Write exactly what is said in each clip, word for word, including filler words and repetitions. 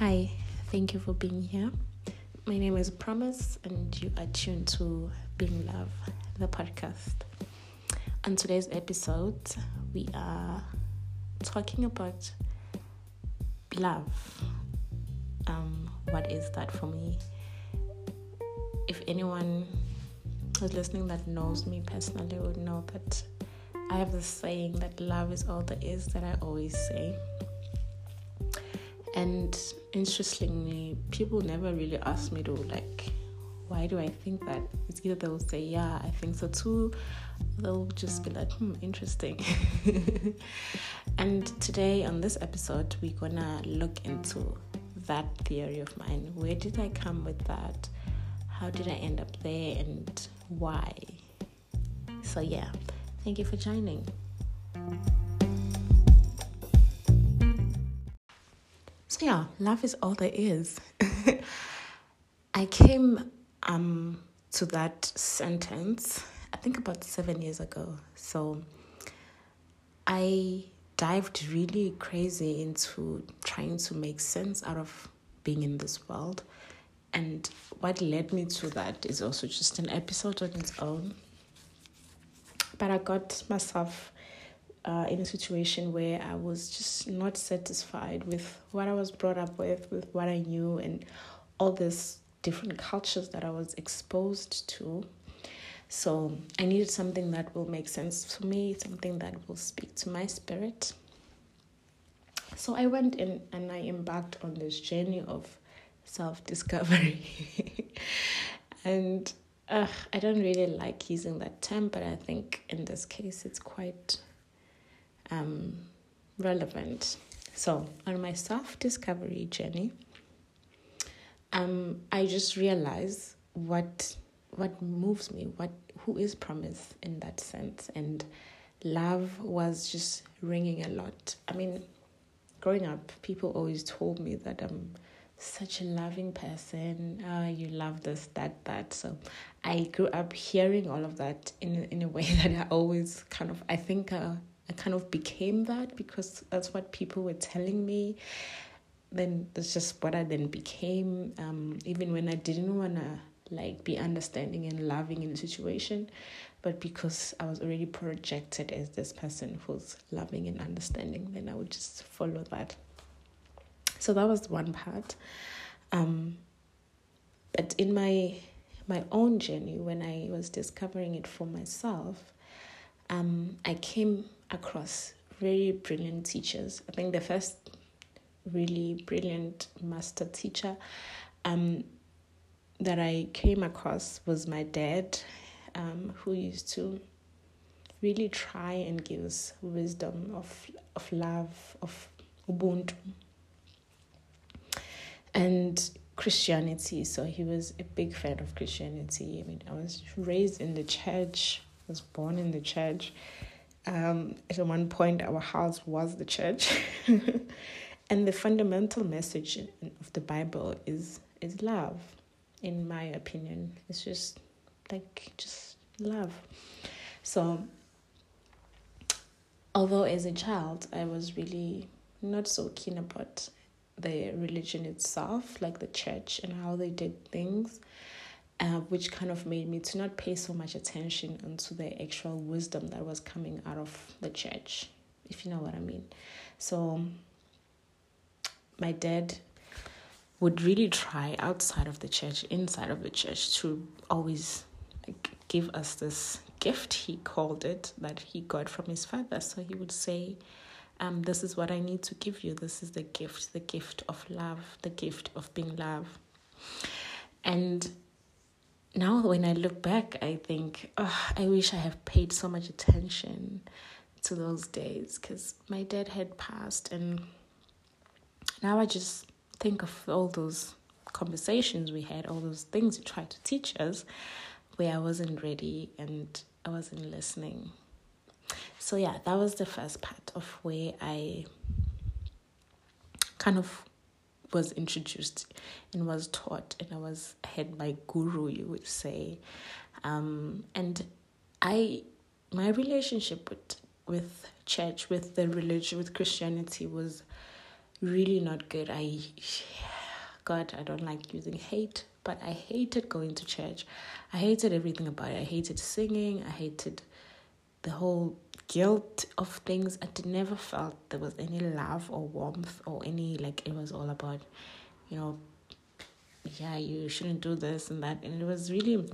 Hi, thank you for being here. My name is Promise, and you are tuned to Being Love, the podcast. On today's episode, we are talking about love. Um, what is that for me? If anyone who's listening that knows me personally would know that I have this saying that love is all there is that I always say. And interestingly, people never really ask me to, like, why do I think that? It's either they'll say, yeah, I think so too. They'll just be like, hmm, interesting. And today on this episode, we're gonna look into that theory of mine. Where did I come with that? How did I end up there, and why? So yeah, thank you for joining. So yeah, love is all there is. I came um, to that sentence, I think about seven years ago. So I dived really crazy into trying to make sense out of being in this world. And what led me to that is also just an episode on its own. But I got myself Uh, in a situation where I was just not satisfied with what I was brought up with, with what I knew, and all these different cultures that I was exposed to. So I needed something that will make sense to me, something that will speak to my spirit. So I went in and I embarked on this journey of self-discovery. And uh, I don't really like using that term, but I think in this case it's quite Um, relevant. So on my self-discovery journey, um, I just realized what what moves me, what who is Promise in that sense, and love was just ringing a lot. I mean, growing up, people always told me that I'm such a loving person. Uh, you love this, that, that. So I grew up hearing all of that in in a way that I always kind of I think. Uh, I kind of became that because that's what people were telling me. Then that's just what I then became. Um, even when I didn't want to like be understanding and loving in the situation, but because I was already projected as this person who's loving and understanding, then I would just follow that. So that was one part. Um, but in my my own journey, when I was discovering it for myself, um, I came across very brilliant teachers. I think the first really brilliant master teacher um, that I came across was my dad, um, who used to really try and give us wisdom of of love, of Ubuntu and Christianity. So he was a big fan of Christianity. I mean, I was raised in the church, I was born in the church. Um, at one point, our house was the church. And the fundamental message of the Bible is is love, in my opinion. It's just like just love. So although as a child I was really not so keen about the religion itself, like the church and how they did things, Uh, which kind of made me to not pay so much attention into the actual wisdom that was coming out of the church, if you know what I mean. So my dad would really try outside of the church, inside of the church, to always like give us this gift, he called it, that he got from his father. So he would say, um, this is what I need to give you. This is the gift, the gift of love, the gift of being love. And now when I look back, I think, oh, I wish I have paid so much attention to those days, because my dad had passed, and now I just think of all those conversations we had, all those things you tried to teach us, where I wasn't ready and I wasn't listening. So yeah, that was the first part of where I kind of was introduced and was taught, and I was had my guru, you would say, um, and I, my relationship with with church, with the religion, with Christianity was really not good. I God. I don't like using hate, but I hated going to church. I hated everything about it. I hated singing. I hated the whole guilt of things. I did, never felt there was any love or warmth or any, like, it was all about, you know, yeah, you shouldn't do this and that. And it was really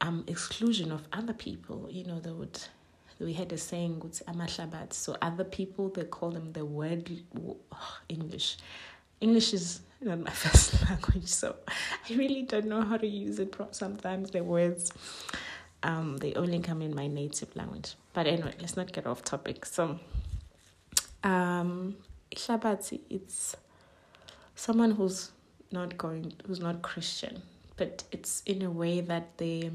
um exclusion of other people. You know, they would, we had a saying, so other people, they call them the word oh, English. English is not my first language, so I really don't know how to use it. Sometimes the words, um, they only come in my native language. But anyway, let's not get off topic. So, um, Shabatsi, it's someone who's not going, who's not Christian, but it's in a way that they,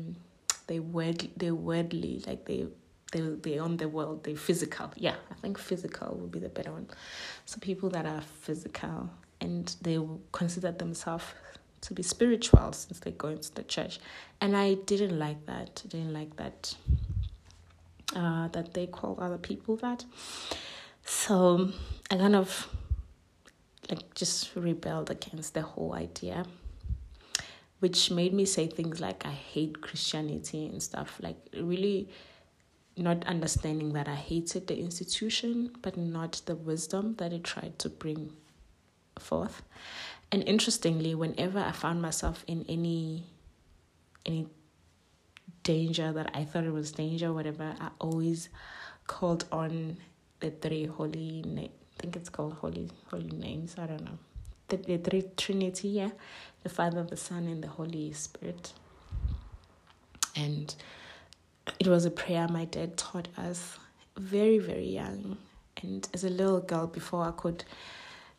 they word, they worldly, like they, they, they own the world, they physical. Yeah, I think physical would be the better one. So people that are physical, and they consider themselves to be spiritual since they go into the church. And I didn't like that. I didn't like that, uh, that they call other people that. So I kind of like just rebelled against the whole idea, which made me say things like I hate Christianity and stuff. Like really not understanding that I hated the institution, but not the wisdom that it tried to bring forth. And interestingly, whenever I found myself in any any danger that I thought it was danger, whatever, I always called on the three holy na- I think it's called holy holy names, I don't know, the, the three Trinity, yeah, the Father, the Son, and the Holy Spirit. And it was a prayer my dad taught us very, very young. And as a little girl, before I could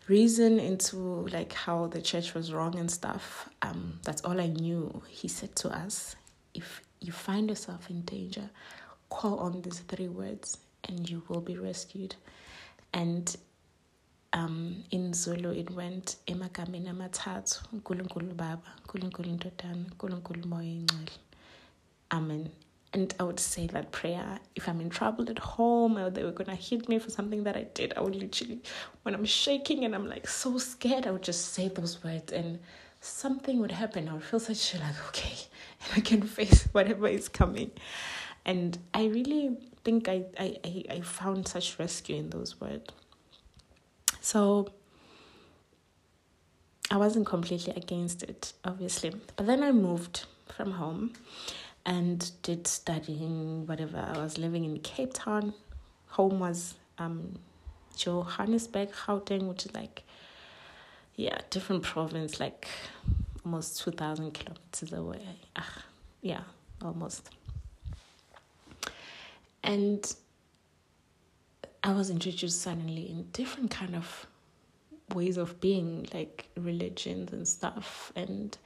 reason into like how the church was wrong and stuff, um that's all I knew. He said to us, if you find yourself in danger, call on these three words and you will be rescued. And um in Zulu it went emagameni amathathu uNkulunkulu Baba uNkulunkulu Indodana uNkulunkulu Moya Oyingcwele. Amen. And I would say that prayer. If I'm in trouble at home, or they were going to hit me for something that I did, I would literally, when I'm shaking and I'm like so scared, I would just say those words and something would happen. I would feel such like, okay, and I can face whatever is coming. And I really think I, I, I, I found such rescue in those words. So I wasn't completely against it, obviously. But then I moved from home and did studying, whatever. I was living in Cape Town. Home was um Johannesburg, Gauteng, which is like, yeah, different province, like almost two thousand kilometers away. Uh, yeah, almost. And I was introduced suddenly in different kind of ways of being, like religions and stuff. And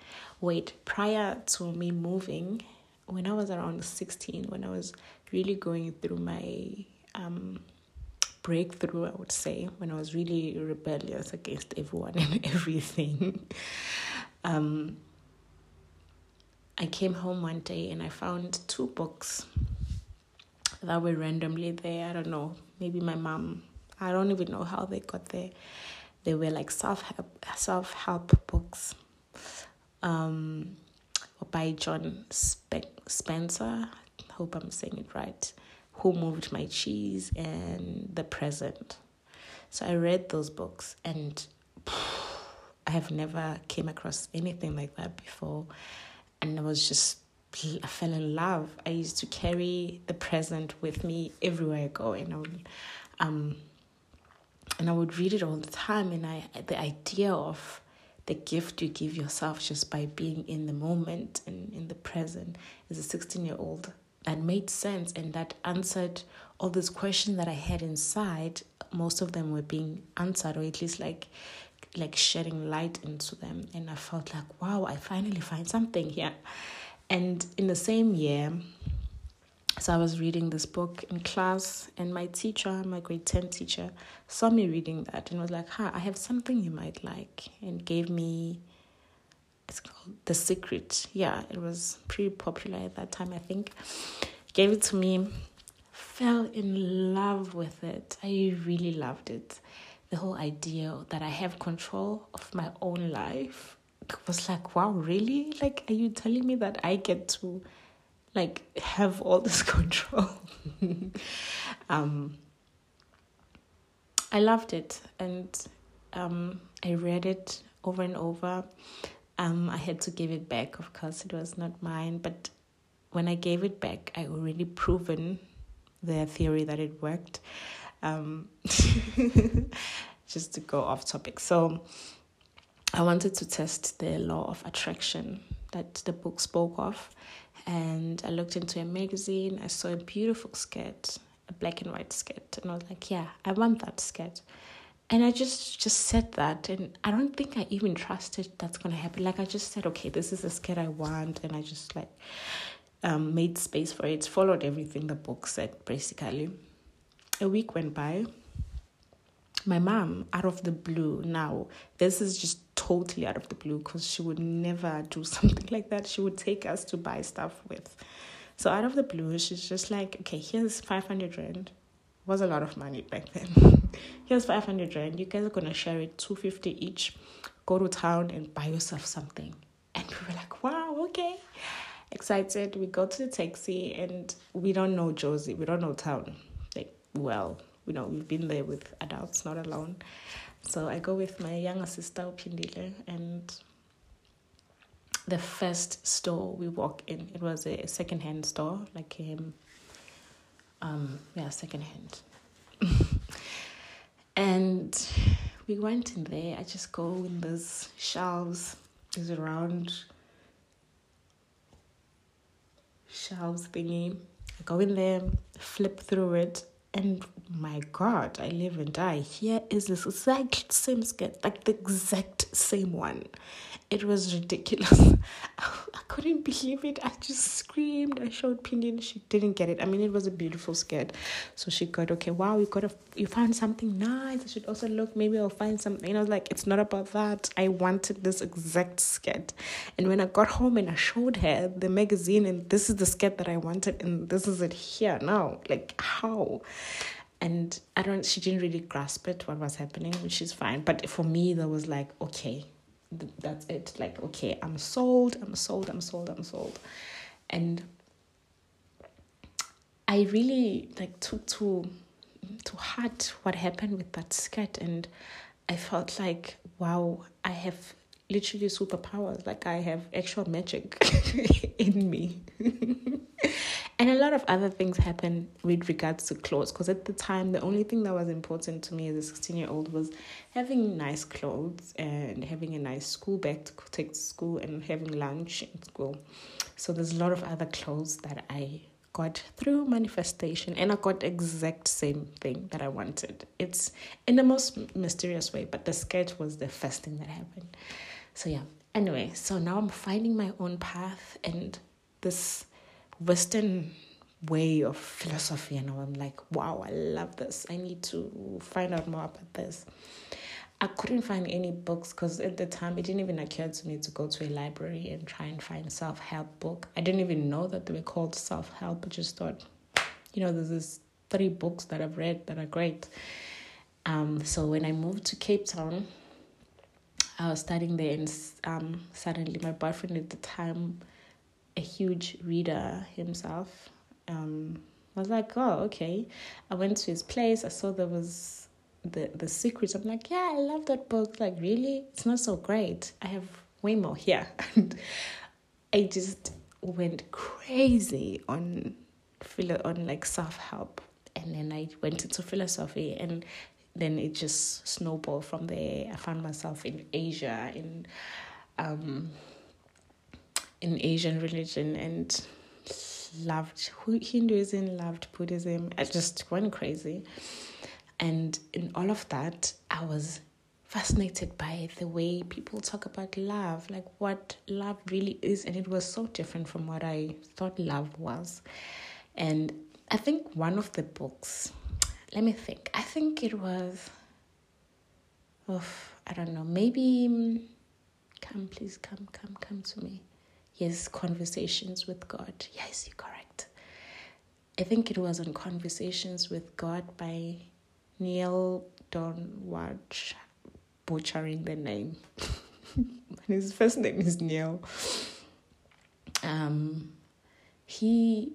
wait, prior to me moving, when I was around sixteen, when I was really going through my um breakthrough, I would say, when I was really rebellious against everyone and everything, um, I came home one day and I found two books that were randomly there. I don't know, maybe my mom, I don't even know how they got there. They were like self-help, self-help books. Um... by John Spe- Spencer, I hope I'm saying it right, Who Moved My Cheese, and The Present. So I read those books, and phew, I have never came across anything like that before. And I was just, I fell in love. I used to carry The Present with me everywhere I go, and I would, um, and I would read it all the time. And I, the idea of the gift you give yourself just by being in the moment and in the present as a sixteen-year-old, that made sense, and that answered all these questions that I had inside. Most of them were being answered, or at least like like shedding light into them. And I felt like, wow, I finally find something here. And in the same year, so I was reading this book in class, and my teacher, my grade ten teacher, saw me reading that and was like, huh, I have something you might like, and gave me, it's called The Secret. Yeah, it was pretty popular at that time, I think. Gave it to me, fell in love with it. I really loved it. the whole idea that I have control of my own life was like, wow, really? Like, are you telling me that I get to, like, have all this control? um, I loved it, and um, I read it over and over. Um, I had to give it back, of course, it was not mine, but when I gave it back, I already proven their theory that it worked. Um, just to go off topic. So I wanted to test the law of attraction that the book spoke of. And I looked into a magazine. I saw a beautiful skirt, a black and white skirt. And I was like, yeah, I want that skirt. And I just, just said that. And I don't think I even trusted that's going to happen. Like, I just said, okay, this is the skirt I want. And I just, like, um, made space for it, followed everything the book said, basically. A week went by. My mom, out of the blue, now, this is just totally out of the blue because she would never do something like that. She would take us to buy stuff with. So out of the blue, she's just like, okay, here's five hundred rand. It was a lot of money back then. Here's five hundred rand. You guys are going to share it, two fifty each. Go to town and buy yourself something. And we were like, wow, okay. Excited. We go to the taxi and we don't know Josie. We don't know town. Like, well, you know, we've been there with adults, not alone. So I go with my younger sister, Upindile, and the first store we walk in, it was a second-hand store, like, um, um yeah, second-hand. And we went in there. I just go in those shelves, these round shelves thingy. I go in there, flip through it. And my God, I live and die. Here is this exact same skirt, like the exact same one. It was ridiculous. I couldn't believe it. I just screamed. I showed Pinion. She didn't get it. I mean, it was a beautiful skirt. So she got, okay, wow, you got a, you found something nice. I should also look. Maybe I'll find something. And I was like, it's not about that. I wanted this exact skirt. And when I got home and I showed her the magazine, and this is the skirt that I wanted, and this is it here now. Like, how? And I don't, she didn't really grasp it, what was happening, which is fine. But for me, that was like, okay, th- that's it. Like, okay, I'm sold, I'm sold, I'm sold, I'm sold. And I really, like, took to, to heart what happened with that skirt. And I felt like, wow, I have literally superpowers. Like, I have actual magic in me. And a lot of other things happened with regards to clothes, because at the time, the only thing that was important to me as a sixteen-year-old was having nice clothes and having a nice school bag to take to school and having lunch in school. So there's a lot of other clothes that I got through manifestation, and I got the exact same thing that I wanted. It's in the most mysterious way, but the skirt was the first thing that happened. So yeah, anyway, so now I'm finding my own path and this Western way of philosophy, and I'm like, wow, I love this. I need to find out more about this. I couldn't find any books because at the time it didn't even occur to me to go to a library and try and find self-help book. I didn't even know that they were called self-help. I just thought, you know, there's these three books that I've read that are great. Um, so when I moved to Cape Town, I was studying there, and um, suddenly my boyfriend at the time, a huge reader himself, um, I was like, oh, okay. I went to his place. I saw there was the, the Secret. I'm like, yeah, I love that book. Like, really? It's not so great. I have way more here. And I just went crazy on, on like self-help. And then I went into philosophy, and then it just snowballed from there. I found myself in Asia, in... Um, in Asian religion, and loved Hinduism, loved Buddhism. I just went crazy. And in all of that, I was fascinated by the way people talk about love, like what love really is. And it was so different from what I thought love was. And I think one of the books, let me think, I think it was, oh, I don't know, maybe, come, please, come, come, come to me. Yes, Conversations with God. Yes, you're correct. I think it was on Conversations with God by Neil Donwatch, butchering the name. His first name is Neil. Um, he,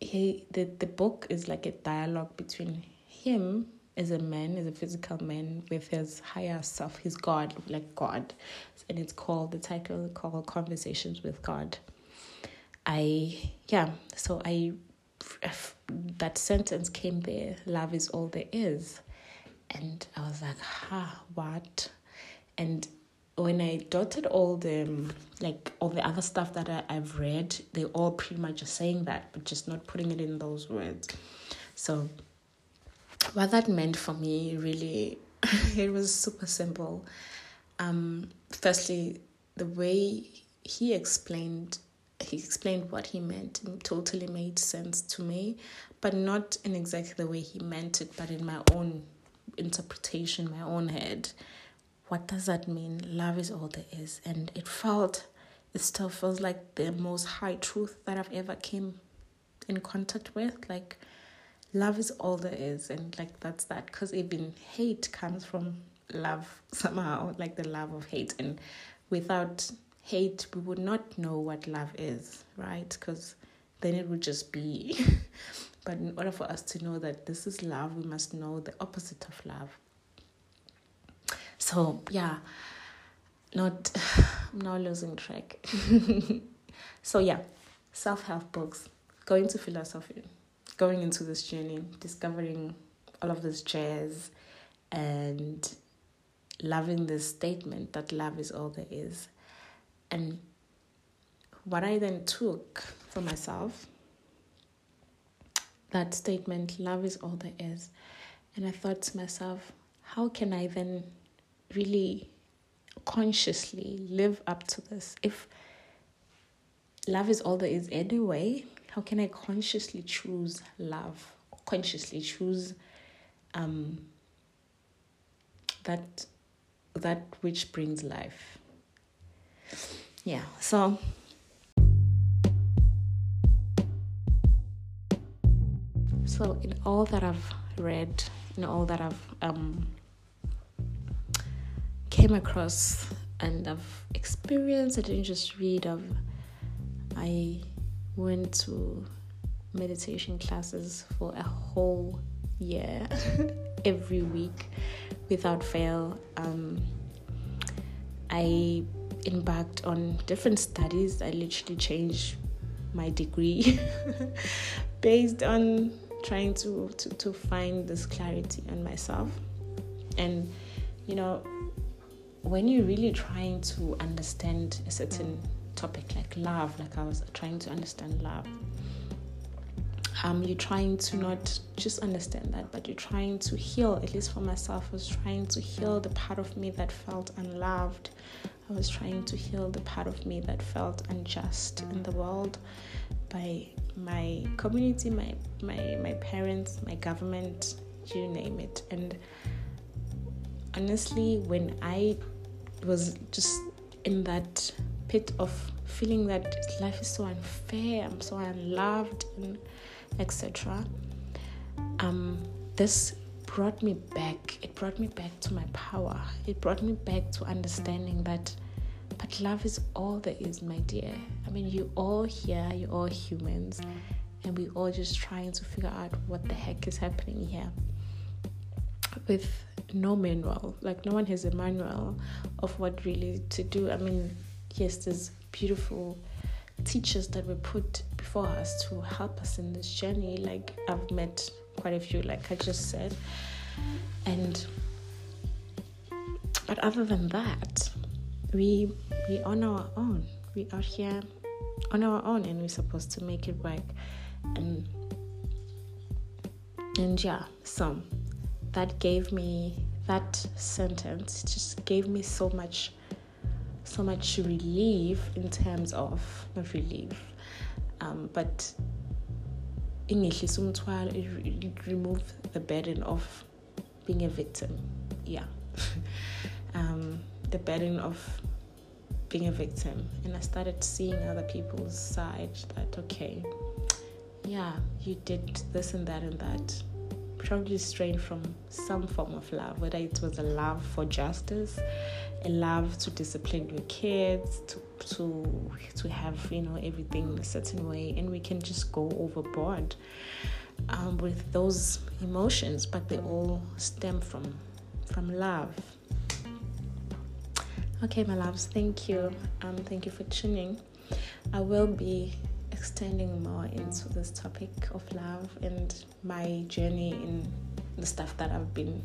he, the, the book is like a dialogue between him as a man, as a physical man, with his higher self, his God, like God. And it's called, the title is called Conversations with God. I, yeah, so I, that sentence came there, love is all there is. And I was like, ha, what? And when I dotted all the, like, all the other stuff that I, I've read, they all pretty much are saying that, but just not putting it in those words. So what that meant for me, really, it was super simple. Um, firstly, the way he explained he explained what he meant totally made sense to me, but not in exactly the way he meant it, but in my own interpretation, my own head. What does that mean? Love is all there is. And it felt, it still feels like the most high truth that I've ever came in contact with. Like, love is all there is. And like, that's that. Because even hate comes from love somehow, like the love of hate. And without hate, we would not know what love is, right? Because then it would just be. But in order for us to know that this is love, we must know the opposite of love. So, yeah, not, I'm now losing track. So, yeah, self-help books, going to philosophy, going into this journey, discovering all of this jazz and loving this statement that love is all there is. And what I then took for myself, that statement, love is all there is. And I thought to myself, how can I then really consciously live up to this? If love is all there is anyway, how can I consciously choose love? Consciously choose um, that that which brings life. Yeah, so so in all that I've read, in all that I've um came across and I've experienced, I didn't just read, I've, I went to meditation classes for a whole year every week without fail. um I embarked on different studies. I literally changed my degree based on trying to, to to find this clarity on myself. And you know, when you're really trying to understand a certain topic like love, like I was trying to understand love, um you're trying to not just understand that, but you're trying to heal. At least for myself, I was trying to heal the part of me that felt unloved. I was trying to heal the part of me that felt unjust in the world by my community, my my my parents, my government, you name it. And honestly, when I was just in that pit of feeling that life is so unfair, I'm so unloved, and et cetera, um, this brought me back. It brought me back to my power. It brought me back to understanding that, but love is all there is, my dear. I mean, you're all here, you're all humans, and we're all just trying to figure out what the heck is happening here. With no manual, like no one has a manual of what really to do. I mean, yes, there's beautiful teachers that were put before us to help us in this journey. Like I've met quite a few, like I just said. And but other than that, we we on our own. We are here on our own, and we're supposed to make it work. And and yeah, so that gave me, that sentence just gave me so much so much relief in terms of, not relief, um, but it removed the burden of being a victim. Yeah. um, the burden of being a victim. And I started seeing other people's side, that, okay, yeah, you did this and that and that. probably strained from some form of love, whether it was a love for justice, a love to discipline your kids, to to to have, you know, everything in a certain way, and we can just go overboard um, with those emotions, but they all stem from from love. Okay, my loves, thank you. Um, thank you for tuning. I will be extending more into this topic of love and my journey in the stuff that I've been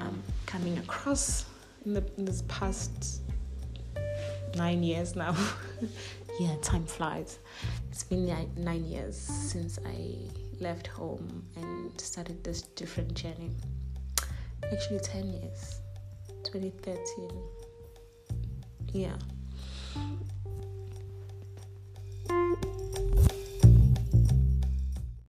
um, coming across in, the, in this past nine years now. Yeah, time flies. It's been nine, nine years since I left home and started this different journey. Actually, ten years, twenty thirteen. Yeah.